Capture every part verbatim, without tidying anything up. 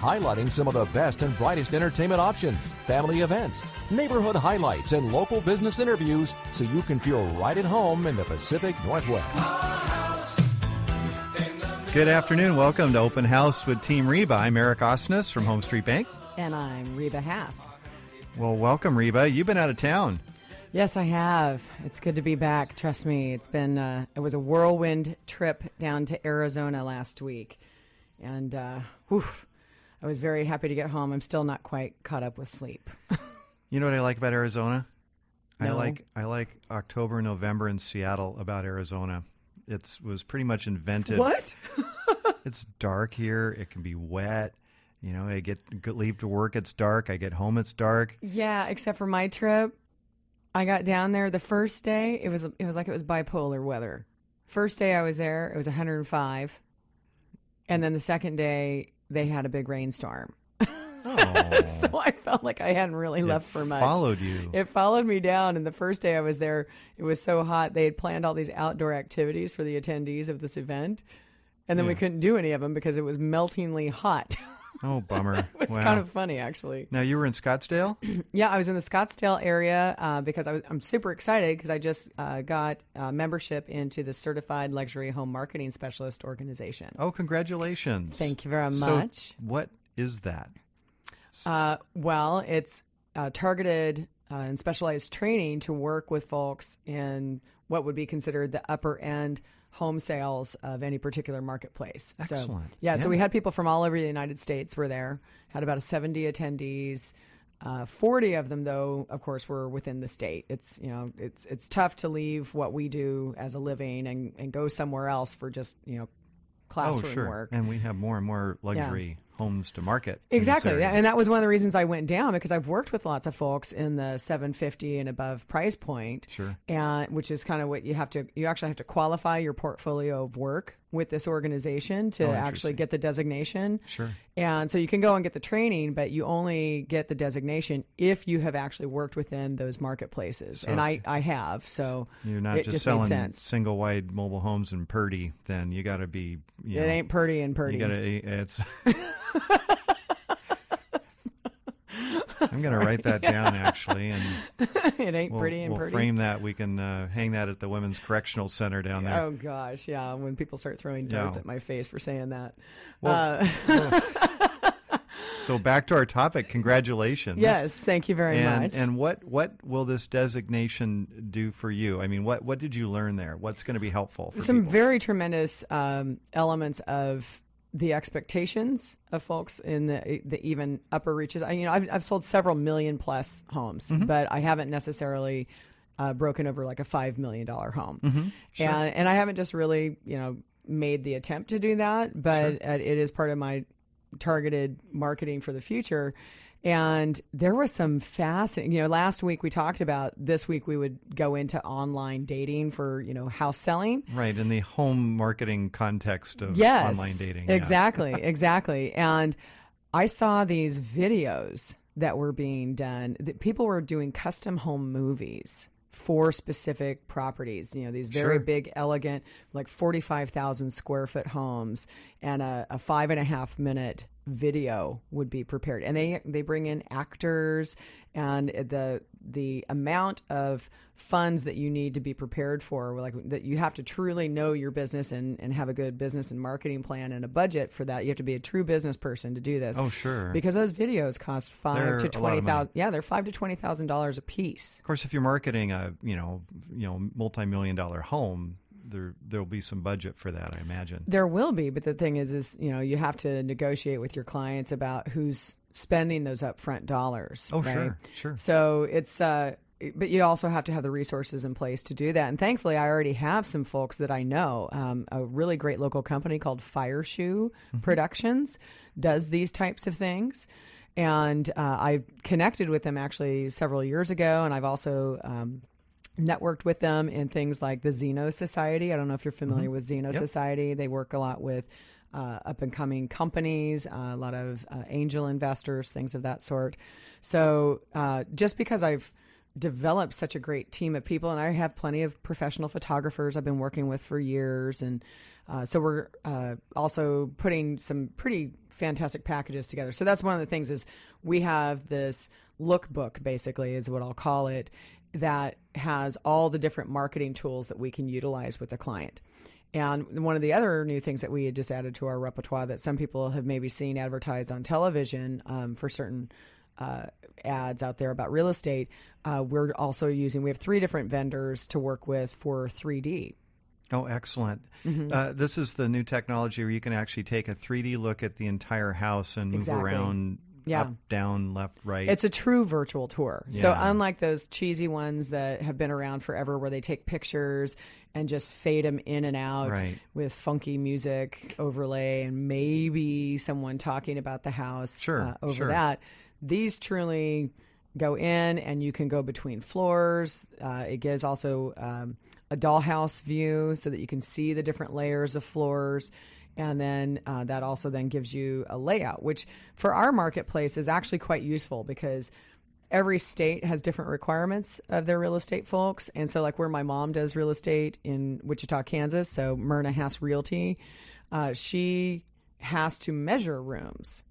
highlighting some of the best and brightest entertainment options, family events, neighborhood highlights, and local business interviews, so you can feel right at home in the Pacific Northwest. Good afternoon. Welcome to Open House with Team Reba. I'm Eric Osness from Home Street Bank. And I'm Reba Haas. Well, welcome, Reba. You've been out of town. Yes, I have. It's good to be back. Trust me, it's been uh, it was a whirlwind trip down to Arizona last week. And, uh, whew. I was very happy to get home. I'm still not quite caught up with sleep. You know what I like about Arizona? No. I like I like October, November in Seattle about Arizona. It was pretty much invented. What? It's dark here. It can be wet. You know, I get, get leave to work, it's dark. I get home, it's dark. Yeah, except for my trip. I got down there the first day. It was it was like it was bipolar weather. First day I was there, it was one hundred five. And then the second day they had a big rainstorm. Oh. So I felt like I hadn't really it left for much. It followed you. It followed me down. And the first day I was there, it was so hot. They had planned all these outdoor activities for the attendees of this event. And then yeah. we couldn't do any of them because it was meltingly hot. Oh, bummer. It was wow. kind of funny, actually. Now, you were in Scottsdale? Yeah, I was in the Scottsdale area uh, because I was, I'm super excited because I just uh, got uh, membership into the Certified Luxury Home Marketing Specialist organization. Oh, congratulations. Thank you very much. So what is that? Uh, well, it's uh, targeted uh, and specialized training to work with folks in what would be considered the upper end home sales of any particular marketplace. Excellent. So, yeah, yeah, so we had people from all over the United States were there, had about seventy attendees. Uh, forty of them, though, of course, were within the state. It's, you know, it's it's tough to leave what we do as a living and, and go somewhere else for just, you know, classroom oh, sure. work. And we have more and more luxury yeah. homes to market. Exactly. Yeah. And that was one of the reasons I went down, because I've worked with lots of folks in the seven fifty and above price point. Sure. And which is kind of what you have to, you actually have to qualify your portfolio of work with this organization to oh, actually get the designation. Sure. And so you can go and get the training, but you only get the designation if you have actually worked within those marketplaces. So, and I, I have, so you're not it just, just selling sense. Single wide mobile homes in Purdy, then you got to be, you it know, ain't Purdy in Purdy. You gotta, it's I'm going to write that down, actually, and it ain't we'll, pretty and we'll pretty. frame that. We can uh, hang that at the Women's Correctional Center down there. Oh gosh, yeah. When people start throwing darts yeah. at my face for saying that. Well, uh, well. So back to our topic. Congratulations. Yes, thank you very and, much. And what what will this designation do for you? I mean, what what did you learn there? What's going to be helpful? For Some people? very tremendous um, elements of. The expectations of folks in the, the even upper reaches. I, you know, I've, I've sold several million plus homes, mm-hmm. but I haven't necessarily uh, broken over like a five million dollar home, mm-hmm. sure. and and I haven't just really you know made the attempt to do that. But sure. it is part of my targeted marketing for the future. And there was some fascinating, you know, last week we talked about this week we would go into online dating for, you know, house selling. Right. In the home marketing context of yes, online dating. Exactly. Yeah. Exactly. And I saw these videos that were being done that people were doing custom home movies for specific properties, you know, these very sure. big, elegant, like forty-five thousand square foot homes, and a, a five and a half minute video would be prepared, and they they bring in actors, and the the amount of funds that you need to be prepared for, like that you have to truly know your business and, and have a good business and marketing plan and a budget for that. You have to be a true business person to do this. Oh, sure. Because those videos cost five they're to twenty thousand. Yeah, they're five to twenty thousand dollars a piece. Of course, if you're marketing a you know you know multi million dollar home. There there'll be some budget for that, I imagine. There will be, but the thing is, is you know, you have to negotiate with your clients about who's spending those upfront dollars. Oh, right? sure, sure. So it's, uh, but you also have to have the resources in place to do that. And thankfully, I already have some folks that I know. Um, a really great local company called Fireshoe Productions does these types of things. And uh, I connected with them actually several years ago, and I've also um, networked with them in things like the Xeno Society. I don't know if you're familiar mm-hmm. with Xeno yep. Society. They work a lot with uh, up-and-coming companies, uh, a lot of uh, angel investors, things of that sort. So uh, just because I've developed such a great team of people, and I have plenty of professional photographers I've been working with for years, and uh, so we're uh, also putting some pretty fantastic packages together. So that's one of the things is we have this lookbook, basically, is what I'll call it, that has all the different marketing tools that we can utilize with the client. And one of the other new things that we had just added to our repertoire that some people have maybe seen advertised on television um, for certain uh, ads out there about real estate, uh, we're also using, we have three different vendors to work with for three D. Oh, excellent. Mm-hmm. Uh, this is the new technology where you can actually take a three D look at the entire house and move exactly. around. Yeah. Up, down, left, right. It's a true virtual tour. Yeah. So unlike those cheesy ones that have been around forever where they take pictures and just fade them in and out right. with funky music overlay and maybe someone talking about the house sure, uh, over sure. that, these truly go in and you can go between floors. Uh, it gives also um, a dollhouse view so that you can see the different layers of floors. And then uh, that also then gives you a layout, which for our marketplace is actually quite useful because every state has different requirements of their real estate folks. And so like where my mom does real estate in Wichita, Kansas, so Myrna Haas Realty, uh, she has to measure rooms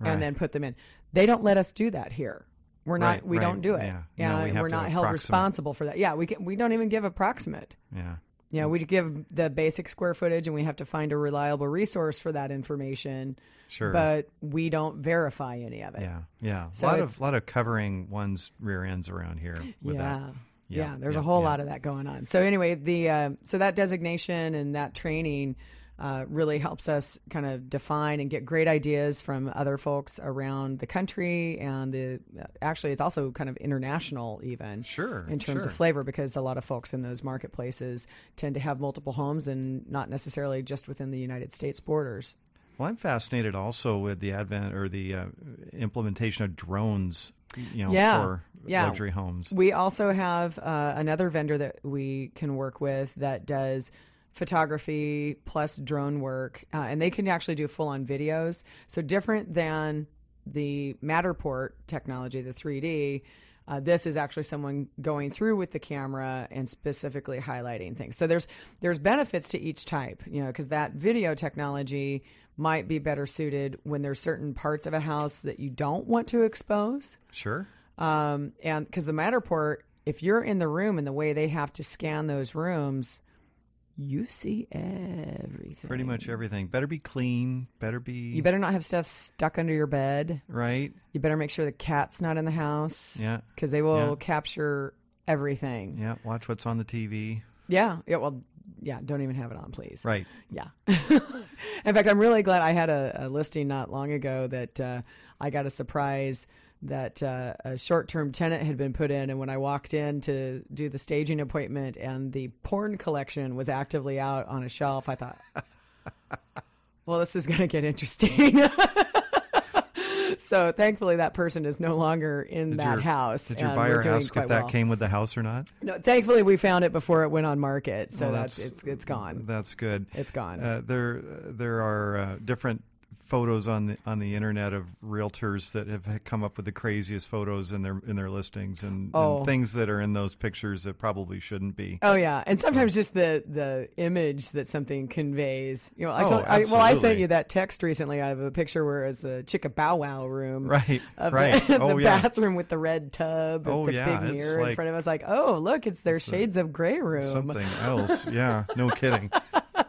right. and then put them in. They don't let us do that here. We're not. Right, we right. don't do it. Yeah, yeah. No, we we're not held responsible for that. Yeah, we can, we don't even give approximate. Yeah. You know, we give the basic square footage and we have to find a reliable resource for that information. Sure. But we don't verify any of it. Yeah. Yeah. So a lot of, lot of covering one's rear ends around here. With yeah, that. yeah. Yeah. There's yeah, a whole yeah. lot of that going on. So anyway, the uh, so that designation and that training uh, really helps us kind of define and get great ideas from other folks around the country. And the actually, it's also kind of international even sure, in terms sure. of flavor, because a lot of folks in those marketplaces tend to have multiple homes and not necessarily just within the United States borders. Well, I'm fascinated also with the advent or the uh, implementation of drones, you know, yeah, for yeah. luxury homes. We also have uh, another vendor that we can work with that does photography plus drone work, uh, and they can actually do full-on videos. So different than the Matterport technology, the three D, uh, this is actually someone going through with the camera and specifically highlighting things. So there's there's benefits to each type, you know, because that video technology might be better suited when there's certain parts of a house that you don't want to expose. Sure. Um, and because the Matterport, if you're in the room and the way they have to scan those rooms, you see everything. Pretty much everything. Better be clean. Better be... You better not have stuff stuck under your bed. Right. You better make sure the cat's not in the house. Yeah. Because they will yeah. capture everything. Yeah. Watch what's on the T V. Yeah. Yeah. Well, yeah. Don't even have it on, please. Right. Yeah. In fact, I'm really glad I had a, a listing not long ago that uh, I got a surprise that uh, a short-term tenant had been put in. And when I walked in to do the staging appointment and the porn collection was actively out on a shelf, I thought, well, this is going to get interesting. So thankfully that person is no longer in did that your, house. Did your buyer ask if that well. came with the house or not? No, thankfully we found it before it went on market. So well, that's, that's, it's, it's gone. That's good. It's gone. Uh, there, there are uh, different photos on the on the internet of realtors that have come up with the craziest photos in their in their listings and, oh. and things that are in those pictures that probably shouldn't be. Oh yeah, and sometimes just the the image that something conveys. You know, I, oh, told, I well I sent you that text recently. I have a picture where it's the Chicka Bow Wow room, right? Of right. The, oh, the yeah. bathroom with the red tub, and oh, the yeah. big mirror like, in front of us. Like, oh look, it's their it's Shades a, of Grey room. Something else, yeah. No kidding.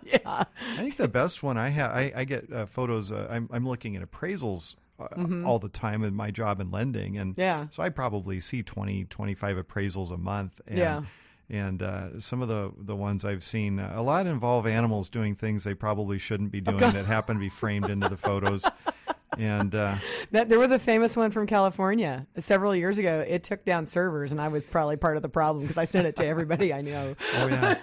Yeah, I think the best one I have, I, I get uh, photos, uh, I'm, I'm looking at appraisals uh, mm-hmm. all the time in my job in lending. And yeah. so I probably see twenty, twenty-five appraisals a month. And, yeah. and uh, some of the, the ones I've seen, uh, a lot involve animals doing things they probably shouldn't be doing oh, that happen to be framed into the photos. And uh, that, there was a famous one from California several years ago. It took down servers, and I was probably part of the problem because I sent it to everybody I know. Oh, yeah.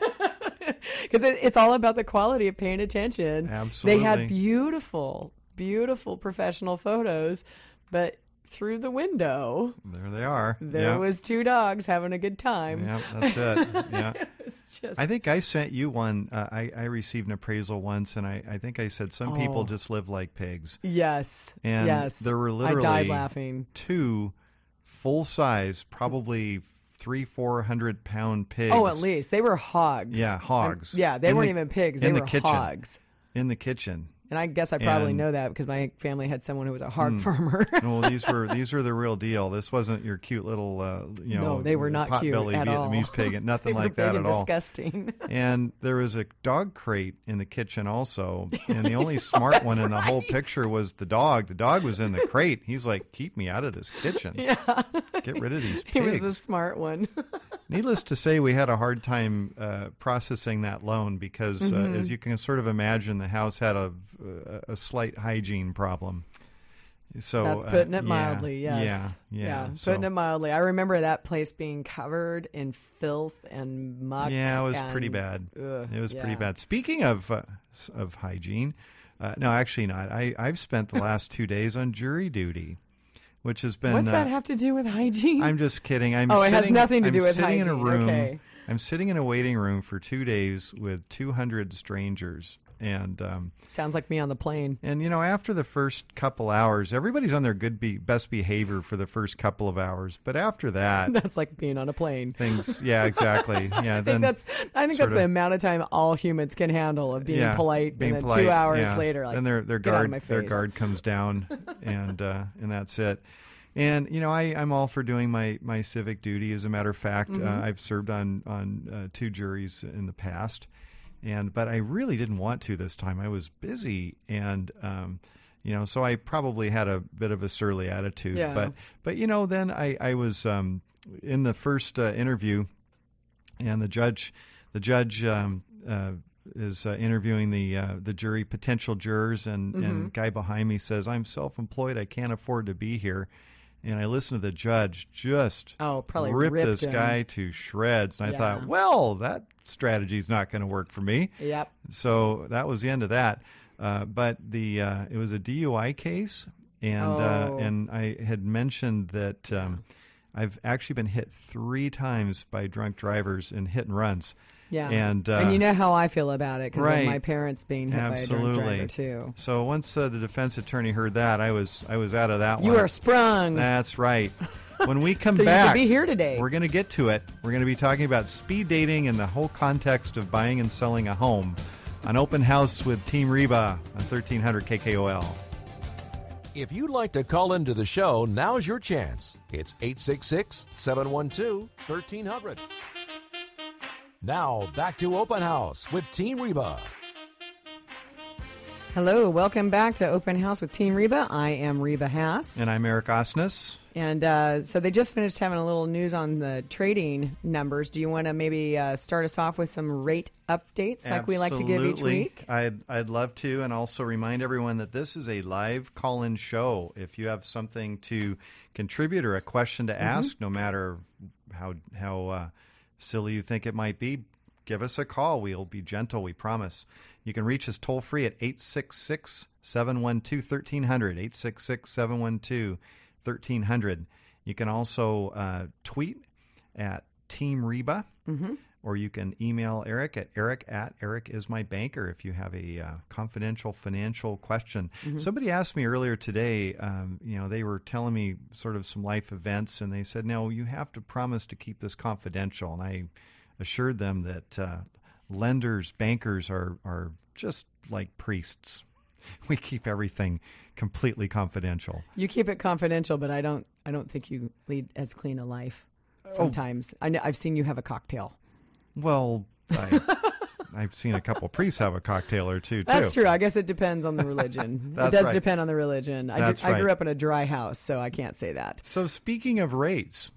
Because it, it's all about the quality of paying attention. Absolutely. They had beautiful, beautiful professional photos, but through the window. There they are. There yep. was two dogs having a good time. Yeah, that's it. Yeah. It was just... I think I sent you one. Uh, I, I received an appraisal once, and I, I think I said some oh. people just live like pigs. Yes. And yes. there were literally I died laughing. two full-size, probably three, four hundred pound pigs. Oh, at least. They were hogs. Yeah, hogs. I'm, yeah, they in weren't the, even pigs. They in were the kitchen. hogs. In the kitchen. And I guess I probably and, know that because my family had someone who was a hog mm, farmer. No, well, these were these were the real deal. This wasn't your cute little, uh, you know, no, they were not cute at all. Vietnamese pig, and nothing like that at all. Disgusting. And there was a dog crate in the kitchen also, and the only smart know, one in right. the whole picture was the dog. The dog was in the crate. He's like, "Keep me out of this kitchen. Yeah, get rid of these pigs." He was the smart one. Needless to say, we had a hard time uh, processing that loan because, mm-hmm. uh, as you can sort of imagine, the house had a a, a slight hygiene problem. So that's putting uh, it mildly. Yeah, yes. Yeah, yeah. yeah. So, putting it mildly. I remember that place being covered in filth and muck. Yeah, it was and, pretty bad. Ugh, it was yeah. pretty bad. Speaking of uh, of hygiene, uh, no, actually not. I I've spent the last two days on jury duty. Which has been. What's uh, that have to do with hygiene? I'm just kidding. I'm oh, it sitting, has nothing to I'm do with hygiene. In a room, okay. I'm sitting in a waiting room for two days with two hundred strangers, and um, sounds like me on the plane. And you know, after the first couple hours, everybody's on their good be- best behavior for the first couple of hours, but after that, that's like being on a plane. Things, yeah, exactly. Yeah, I then think that's. I think that's of, the amount of time all humans can handle of being yeah, polite, being and then polite, two hours yeah. later, like, and their their guard their guard comes down, and uh, and that's it. And, you know, I, I'm all for doing my, my civic duty. As a matter of fact, mm-hmm. uh, I've served on, on uh, two juries in the past. and But I really didn't want to this time. I was busy. And, um, you know, so I probably had a bit of a surly attitude. Yeah. But, but you know, then I, I was um, in the first uh, interview, and the judge the judge um, uh, is uh, interviewing the uh, the jury, potential jurors, and, mm-hmm. and the guy behind me says, "I'm self-employed. I can't afford to be here." And I listened to the judge just oh, probably rip this him. guy to shreds. And yeah. I thought, well, that strategy's not going to work for me. Yep. So that was the end of that. Uh, but the uh, it was a D U I case, and oh. uh, and I had mentioned that um, I've actually been hit three times by drunk drivers in hit and runs. Yeah, and, uh, and you know how I feel about it because right. of my parents being hit Absolutely. by a drunk driver too. So once uh, the defense attorney heard that, I was I was out of that you one. You are sprung. That's right. When we come so back, you could be here today. We're going to get to it. We're going to be talking about speed dating and the whole context of buying and selling a home. An open house with Team Reba on thirteen hundred K K O L. If you'd like to call into the show, now's your chance. It's eight six six, seven one two, one three zero zero. Now, back to Open House with Team Reba. Hello, welcome back to Open House with Team Reba. I am Reba Haas. And I'm Eric Osness. And uh, so they just finished having a little news on the trading numbers. Do you want to maybe uh, start us off with some rate updates like Absolutely. we like to give each week? I'd, I'd love to, and also remind everyone that this is a live call-in show. If you have something to contribute or a question to ask, mm-hmm. no matter how... how uh, silly you think it might be, give us a call. We'll be gentle, we promise. You can reach us toll-free at eight six six, seven one two, one three zero zero, eight six six, seven one two, one three zero zero. You can also uh, tweet at Team Reba, mm-hmm. or you can email Eric at eric at ericismybanker if you have a uh, confidential financial question. Mm-hmm. Somebody asked me earlier today, um, you know, they were telling me sort of some life events, and they said, "No, you have to promise to keep this confidential." And I assured them that uh, lenders, bankers are, are just like priests. We keep everything completely confidential. You keep it confidential, but I don't, I don't think you lead as clean a life sometimes. Oh. I know, I've seen you have a cocktail. Well, I, I've seen a couple of priests have a cocktail or two, too. That's true. I guess it depends on the religion. It does right. depend on the religion. I, do, right. I grew up in a dry house, so I can't say that. So speaking of rates,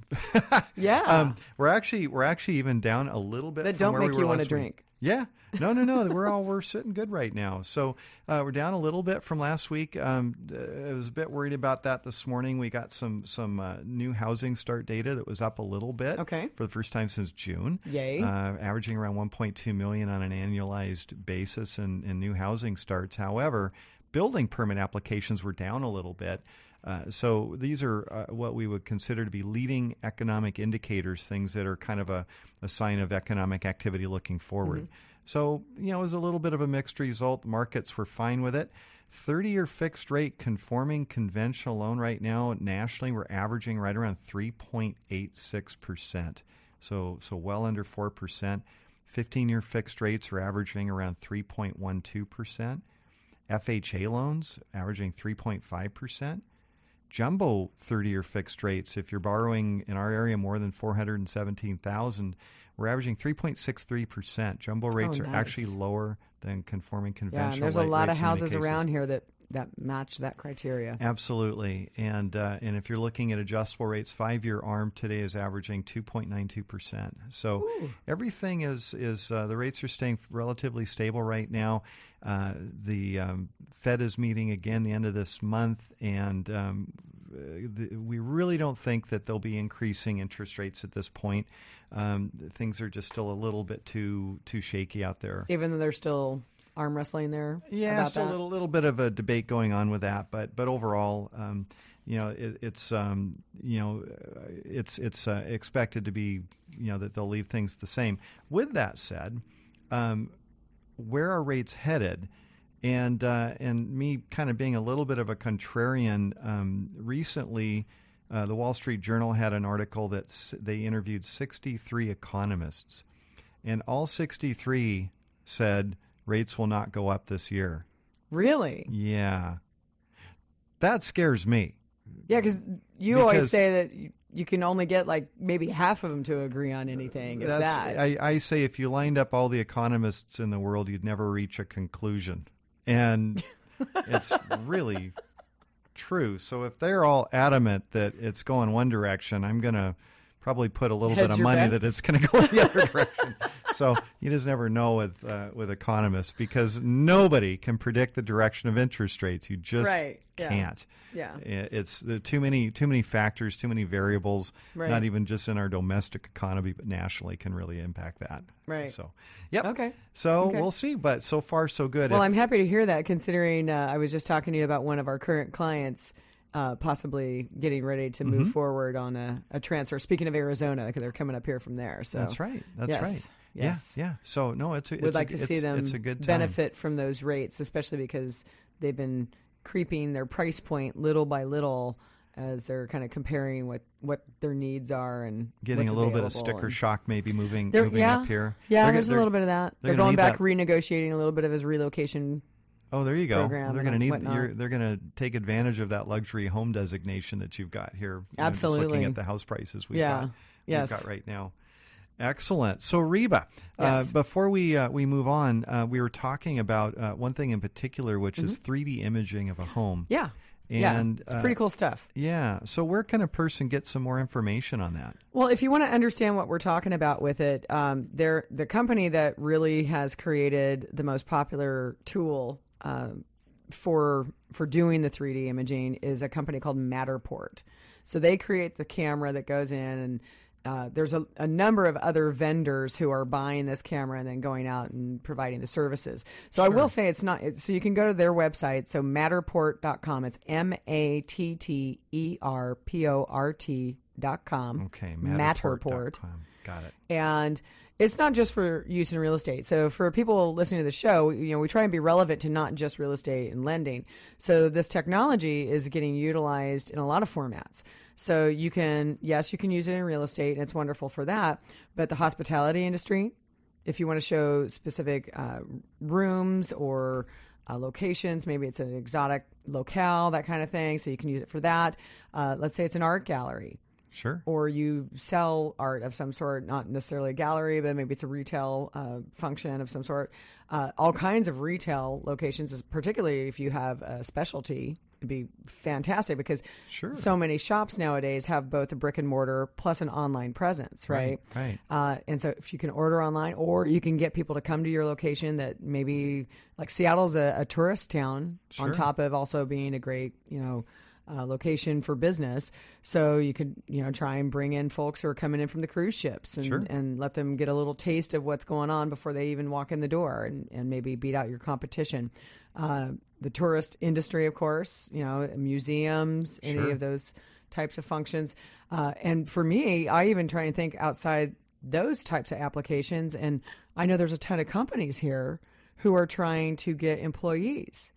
yeah, um, we're actually we're actually even down a little bit. That from don't where make we you want to drink. Week. Yeah. No, no, no. We're all we're sitting good right now. So uh, we're down a little bit from last week. Um, I was a bit worried about that this morning. We got some some uh, new housing start data that was up a little bit. Okay. For the first time since June. Yay. Uh, averaging around one point two million on an annualized basis in, in new housing starts. However, building permit applications were down a little bit. Uh, so these are uh, what we would consider to be leading economic indicators, things that are kind of a, a sign of economic activity looking forward. Mm-hmm. So, you know, it was a little bit of a mixed result. Markets were fine with it. thirty-year fixed rate conforming conventional loan right now nationally, we're averaging right around three point eight six percent. So, so well under four percent. fifteen-year fixed rates are averaging around three point one two percent. F H A loans averaging three point five percent. Jumbo thirty-year fixed rates, if you're borrowing in our area more than four hundred seventeen thousand dollars, we're averaging three point six three percent. Jumbo rates oh, nice. are actually lower than conforming conventional. Yeah, and there's a lot of houses around here that, that match that criteria. Absolutely. And uh, and if you're looking at adjustable rates, five-year A R M today is averaging two point nine two percent. So Ooh. everything is, is uh, the rates are staying relatively stable right now. Uh, the um, Fed is meeting again the end of this month, and um, the, we really don't think that they'll be increasing interest rates at this point. Um, things are just still a little bit too too shaky out there. Even though they're still arm wrestling there. Yeah, about still a little, little bit of a debate going on with that, but but overall, um, you know, it, it's um, you know, it's it's uh, expected to be, you know, that they'll leave things the same. With that said, um, where are rates headed? And uh, and me kind of being a little bit of a contrarian, um, recently, uh, the Wall Street Journal had an article that s- they interviewed sixty-three economists, and all sixty-three said rates will not go up this year. Really? Yeah. That scares me. Yeah, cause you because always say that you, you can only get like maybe half of them to agree on anything. If that's, that. I, I say if you lined up all the economists in the world, you'd never reach a conclusion. And it's really true. So if they're all adamant that it's going one direction, I'm going to probably put a little Hedge bit of money bets. that it's going to go in the other direction. So you just never know with uh, with economists, because nobody can predict the direction of interest rates. You just right. yeah. can't. Yeah, it's there are too many too many factors, too many variables. Right. Not even just in our domestic economy, but nationally can really impact that. Right. So, yep. Okay. So okay. we'll see. But so far, so good. Well, if, I'm happy to hear that. Considering uh, I was just talking to you about one of our current clients. Uh, possibly getting ready to move mm-hmm. forward on a, a transfer. Speaking of Arizona, they're coming up here from there. So that's right. That's yes. right. Yes. Yeah. Yeah. So no, it's a, we'd it's like a, to see them benefit from those rates, especially because they've been creeping their price point little by little as they're kind of comparing what, what their needs are and getting a little bit of sticker shock, maybe moving moving yeah, up here. Yeah, they're, there's a little bit of that. They're, they're going back, that. renegotiating a little bit of his relocation. Oh, there you go. They're going to need. You're, they're going to take advantage of that luxury home designation that you've got here. Absolutely. You know, just looking at the house prices we've, yeah. got, yes. we've got right now. Excellent. So, Reba, yes. uh, before we uh, we move on, uh, we were talking about uh, one thing in particular, which mm-hmm. is three D imaging of a home. Yeah. And, yeah, it's pretty uh, cool stuff. Yeah. So where can a person get some more information on that? Well, if you want to understand what we're talking about with it, um, they're, the company that really has created the most popular tool uh, for for doing the three D imaging is a company called Matterport. So they create the camera that goes in, and uh, there's a, a number of other vendors who are buying this camera and then going out and providing the services. So sure. I will say it's not, it, so you can go to their website, so matterport dot com. It's M A T T E R P O R T dot com. Okay, Matterport. Matterport. Got it. And it's not just for use in real estate. So for people listening to the show, you know, we try and be relevant to not just real estate and lending. So this technology is getting utilized in a lot of formats. So you can, yes, you can use it in real estate, and it's wonderful for that. But the hospitality industry, if you want to show specific uh, rooms or uh, locations, maybe it's an exotic locale, that kind of thing. So you can use it for that. Uh, let's say it's an art gallery. Sure. Or you sell art of some sort, not necessarily a gallery, but maybe it's a retail uh, function of some sort. Uh, all kinds of retail locations, particularly if you have a specialty, would be fantastic, because sure. so many shops nowadays have both a brick and mortar plus an online presence, right? Right. right. Uh, and so if you can order online, or you can get people to come to your location, that maybe like Seattle's a, a tourist town, sure. on top of also being a great, you know, uh, location for business. So you could, you know, try and bring in folks who are coming in from the cruise ships and, sure. and let them get a little taste of what's going on before they even walk in the door, and, and maybe beat out your competition. Uh, the tourist industry, of course, you know, museums, sure. any of those types of functions. Uh, and for me, I even try and think outside those types of applications. And I know there's a ton of companies here who are trying to get employees.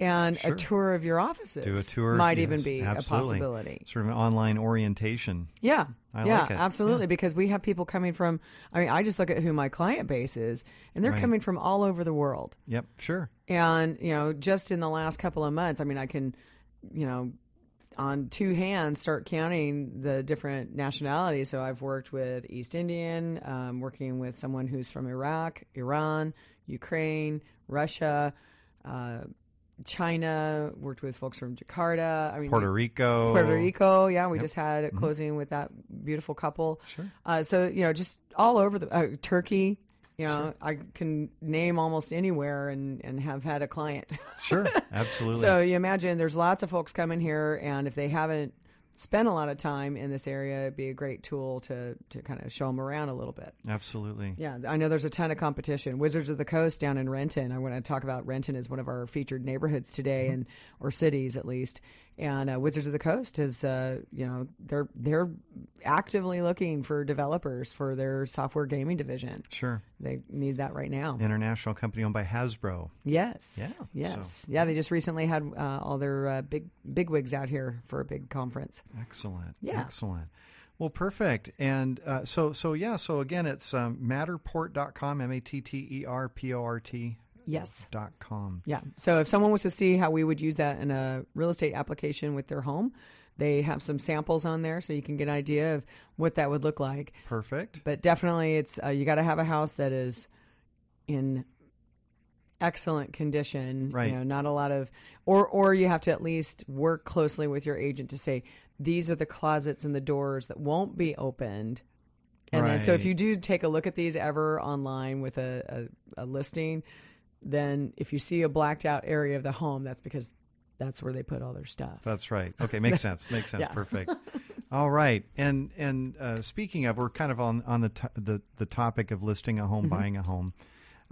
And sure. a tour of your offices Do a tour, might yes, even be absolutely. a possibility. Sort of an online orientation. Yeah. I yeah, like it. absolutely. Yeah. Because we have people coming from, I mean, I just look at who my client base is, and they're right. coming from all over the world. Yep, sure. And, you know, just in the last couple of months, I mean, I can, you know, on two hands start counting the different nationalities. So I've worked with East Indian, um, working with someone who's from Iraq, Iran, Ukraine, Russia, uh, China, worked with folks from Jakarta. I mean, Puerto Rico. Puerto Rico, yeah. We yep. just had a closing mm-hmm. with that beautiful couple. Sure. Uh, so, you know, just all over the uh, Turkey. You know, sure. I can name almost anywhere and, and have had a client. Sure, absolutely. So you imagine there's lots of folks coming here, and if they haven't spent a lot of time in this area, it'd be a great tool to, to kind of show them around a little bit. Absolutely. Yeah, I know there's a ton of competition. Wizards of the Coast down in Renton. I want to talk about Renton as one of our featured neighborhoods today, mm-hmm. and or cities at least. And uh, Wizards of the Coast is, uh, you know, they're they're actively looking for developers for their software gaming division. Sure. They need that right now. International company owned by Hasbro. Yes. Yeah. Yes. So. Yeah, they just recently had uh, all their uh, big bigwigs out here for a big conference. Excellent. Yeah. Excellent. Well, perfect. And uh, so, so yeah, so again, it's um, matterport dot com, M A T T E R P O R T. Yes. Dot com. Yeah. So if someone was to see how we would use that in a real estate application with their home, they have some samples on there so you can get an idea of what that would look like. Perfect. But definitely it's uh, you got to have a house that is in excellent condition. Right. You know, not a lot of or or you have to at least work closely with your agent to say these are the closets and the doors that won't be opened. And right. then so if you do take a look at these ever online with a, a, a listing, then if you see a blacked out area of the home, that's because that's where they put all their stuff. That's right. Okay. Makes sense. Makes sense. Yeah. Perfect. All right. And, and, uh, speaking of, we're kind of on, on the, to- the, the topic of listing a home, mm-hmm. buying a home.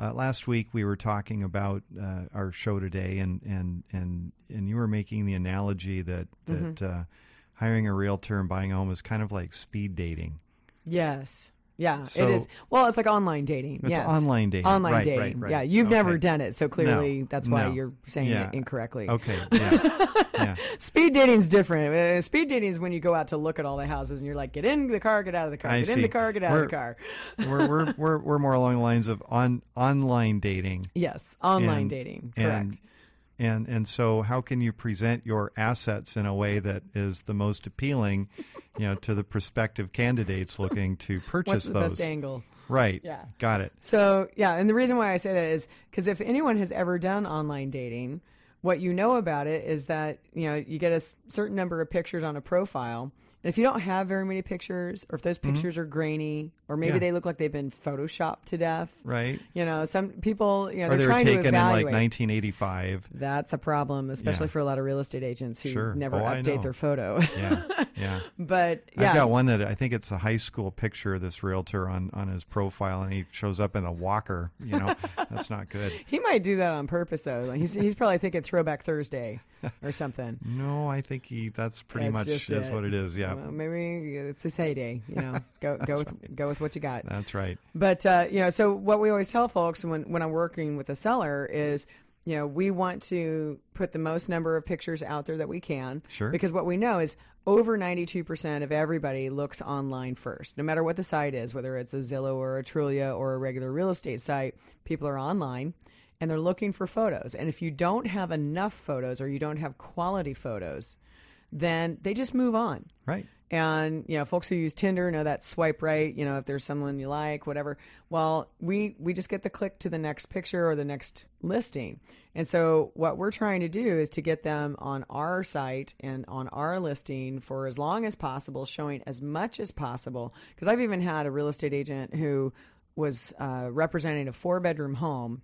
Uh, last week we were talking about, uh, our show today and, and, and, and you were making the analogy that, that, mm-hmm. uh, hiring a realtor and buying a home is kind of like speed dating. Yes. Yeah, so, it is. Well, it's like online dating. It's yes. online dating. Online right, dating. Right, right. Yeah, you've okay. never done it, so clearly no, that's why no. you're saying yeah. it incorrectly. Okay. Yeah. yeah. Speed dating's different. Uh, speed dating is when you go out to look at all the houses and you're like, get in the car, get out of the car, I get see. in the car, get out we're, of the car. we're, we're we're we're more along the lines of on online dating. Yes, online and, dating. Correct. And, And and so how can you present your assets in a way that is the most appealing, you know, to the prospective candidates looking to purchase What's the those? Best angle? Right. Yeah. Got it. So, yeah. And the reason why I say that is because if anyone has ever done online dating, what you know about it is that, you know, you get a certain number of pictures on a profile. And if you don't have very many pictures, or if those pictures mm-hmm. are grainy, or maybe yeah. they look like they've been photoshopped to death. Right. You know, some people, you know, they're they trying to evaluate. Or they were taken in like nineteen eighty-five. That's a problem, especially yeah. for a lot of real estate agents who sure. never oh, update their photo. Yeah, yeah. But, yeah. I've got one that I think it's a high school picture of this realtor on, on his profile, and he shows up in a walker. You know, that's not good. He might do that on purpose, though. Like he's, he's probably thinking Throwback Thursday or something. No, I think he. that's pretty that's much that's it. what it is, yeah. Well, maybe it's his heyday, you know. Go go with right. go with what you got. That's right. But uh, you know, so what we always tell folks when when I'm working with a seller is, you know, we want to put the most number of pictures out there that we can. Sure. Because what we know is over ninety-two percent of everybody looks online first, no matter what the site is, whether it's a Zillow or a Trulia or a regular real estate site. People are online and they're looking for photos. And if you don't have enough photos or you don't have quality photos, then they just move on. Right. And, you know, folks who use Tinder know that swipe right, you know, if there's someone you like, whatever. Well, we, we just get the click to the next picture or the next listing. And so what we're trying to do is to get them on our site and on our listing for as long as possible, showing as much as possible. Because I've even had a real estate agent who was uh, representing a four-bedroom home.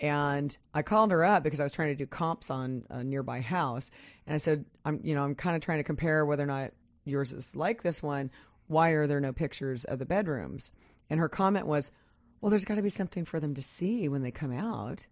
And I called her up because I was trying to do comps on a nearby house. And I said, I'm, you know, I'm kind of trying to compare whether or not yours is like this one. Why are there no pictures of the bedrooms? And her comment was, well, there's got to be something for them to see when they come out.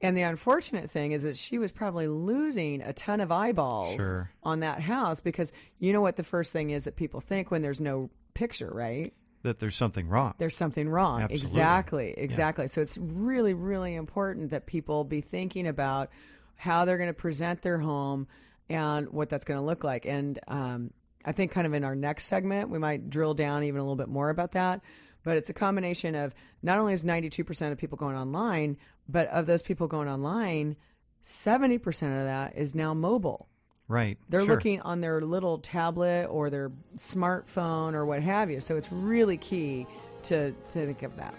And the unfortunate thing is that she was probably losing a ton of eyeballs sure. on that house, because you know what the first thing is that people think when there's no picture, right? That there's something wrong. There's something wrong. Absolutely. Exactly. Exactly. Yeah. So it's really, really important that people be thinking about how they're going to present their home and what that's going to look like. And um, I think kind of in our next segment, we might drill down even a little bit more about that. But it's a combination of not only is ninety-two percent of people going online, but of those people going online, seventy percent of that is now mobile. Right. They're sure. looking on their little tablet or their smartphone or what have you. So it's really key to, to think of that.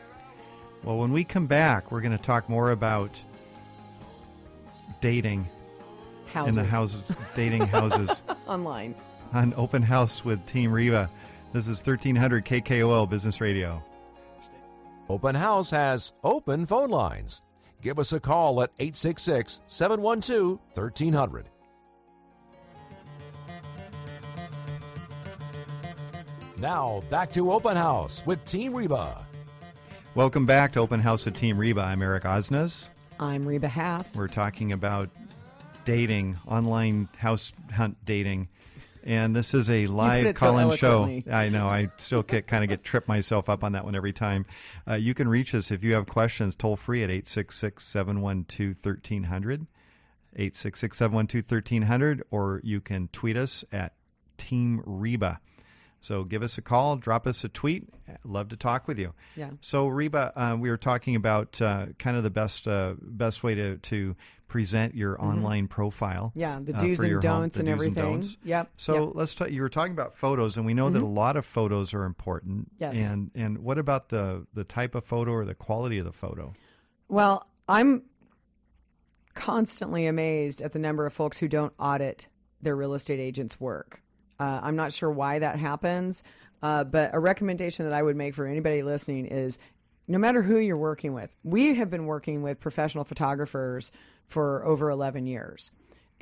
Well, when we come back, we're going to talk more about dating. Houses. In the houses. Dating houses. Online. On Open House with Team Reba. This is thirteen hundred K K O L Business Radio. Open House has open phone lines. Give us a call at eight six six, seven one two, one three zero zero. Now, back to Open House with Team Reba. Welcome back to Open House with Team Reba. I'm Eric Osness. I'm Reba Haas. We're talking about dating, online house hunt dating. And this is a live call-in so show. I know. I still get, kind of get trip myself up on that one every time. Uh, you can reach us if you have questions toll-free at eight six six, seven one two, one three zero zero, eight six six, seven one two, one three zero zero, or you can tweet us at Team Reba. So give us a call, drop us a tweet. Love to talk with you. Yeah. So Reba, uh, we were talking about uh, kind of the best uh, best way to, to present your mm-hmm. online profile. Yeah, the do's uh, and don'ts home, and everything. And don'ts. Yep. So yep. let's talk. You were talking about photos, and we know mm-hmm. that a lot of photos are important. Yes. And and what about the the type of photo or the quality of the photo? Well, I'm constantly amazed at the number of folks who don't audit their real estate agent's work. Uh, I'm not sure why that happens, uh, but a recommendation that I would make for anybody listening is no matter who you're working with, we have been working with professional photographers for over eleven years,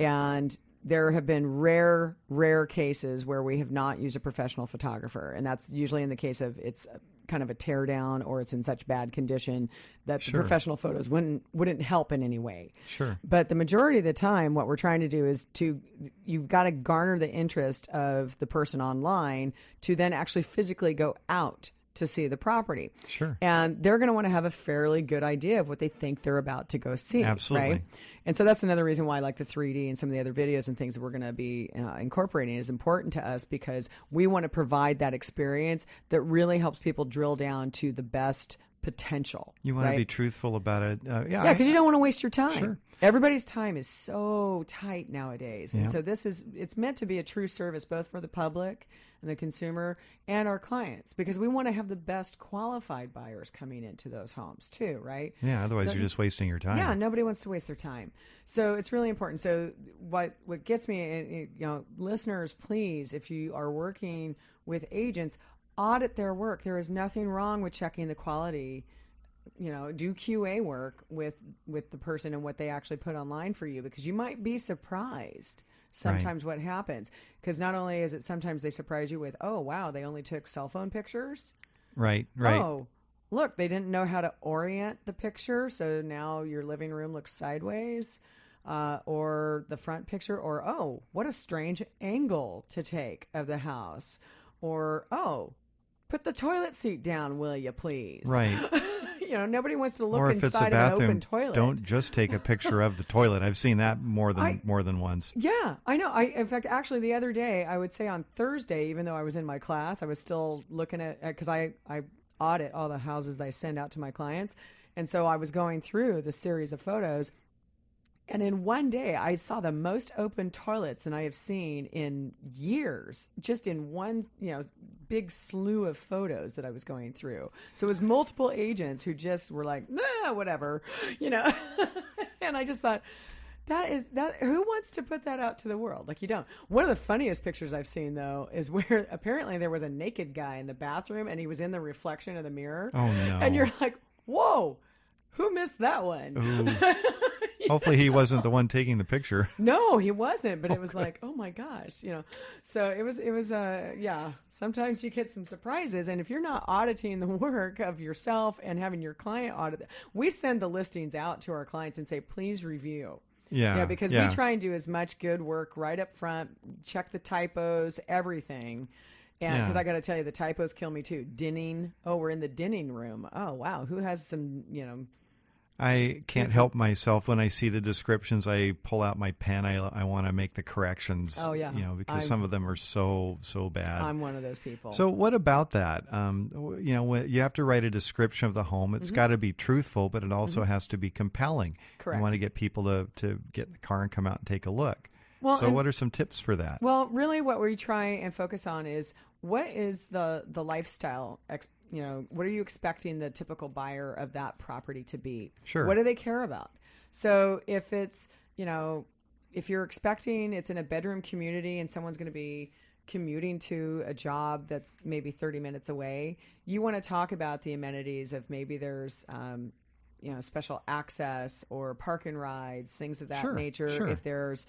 and there have been rare, rare cases where we have not used a professional photographer, and that's usually in the case of it's kind of a teardown or it's in such bad condition that sure. the professional photos wouldn't wouldn't help in any way. Sure. But the majority of the time, what we're trying to do is to you've got to garner the interest of the person online to then actually physically go out to see the property. Sure. And they're going to want to have a fairly good idea of what they think they're about to go see. Absolutely. Right? And so that's another reason why like the three D and some of the other videos and things that we're going to be uh, incorporating is important to us, because we want to provide that experience that really helps people drill down to the best potential. You want right? to be truthful about it. Uh, yeah, yeah, because you don't want to waste your time. Sure. Everybody's time is so tight nowadays. Yeah. And so this is, it's meant to be a true service both for the public and the consumer and our clients, because we want to have the best qualified buyers coming into those homes too, right? Yeah, otherwise so, you're just wasting your time. Yeah, nobody wants to waste their time. So it's really important. So what what gets me, you know, listeners, please, if you are working with agents, audit their work. There is nothing wrong with checking the quality. You know, do Q A work with with the person and what they actually put online for you, because you might be surprised sometimes right. what happens. Because not only is it sometimes they surprise you with, oh, wow, they only took cell phone pictures. Right, right. Oh, look, they didn't know how to orient the picture. So now your living room looks sideways. Uh, or the front picture. Or, oh, what a strange angle to take of the house. Or, oh, put the toilet seat down, will you, please? Right. You know, nobody wants to look inside of an open toilet. Don't just take a picture of the toilet. I've seen that more than I, more than once. Yeah, I know. I in fact, actually, the other day, I would say on Thursday, even though I was in my class, I was still looking at, because I, I audit all the houses that I send out to my clients. And so I was going through the series of photos. And in one day, I saw the most open toilets than I have seen in years, just in one, you know, big slew of photos that I was going through. So it was multiple agents who just were like, ah, whatever, you know. And I just thought, that is that. Who wants to put that out to the world? Like, you don't. One of the funniest pictures I've seen, though, is where apparently there was a naked guy in the bathroom and he was in the reflection of the mirror. Oh, no. And you're like, whoa. Who missed that one? Hopefully he wasn't the one taking the picture. No, he wasn't. But it was like, oh my gosh, you know. So it was, it was, uh, yeah. Sometimes you get some surprises, and if you're not auditing the work of yourself and having your client audit, we send the listings out to our clients and say, please review. Yeah, you know, because yeah. we try and do as much good work right up front. Check the typos, everything. And because yeah. I got to tell you, the typos kill me too. Dinning. Oh, we're in the dinning room. Oh, wow. Who has some, you know. I can't help myself when I see the descriptions. I pull out my pen. I, I want to make the corrections. Oh, yeah. You know, because I'm, some of them are so, so bad. I'm one of those people. So what about that? Um, you know, you have to write a description of the home. It's mm-hmm. got to be truthful, but it also mm-hmm. has to be compelling. Correct. You want to get people to, to get in the car and come out and take a look. Well, so and, what are some tips for that? Well, really what we try and focus on is what is the, the lifestyle expectation? You know, what are you expecting the typical buyer of that property to be? Sure. What do they care about? So if it's, you know, if you're expecting it's in a bedroom community and someone's going to be commuting to a job that's maybe thirty minutes away, you want to talk about the amenities of maybe there's, um, you know, special access or park and rides, things of that sure, nature. Sure. If there's,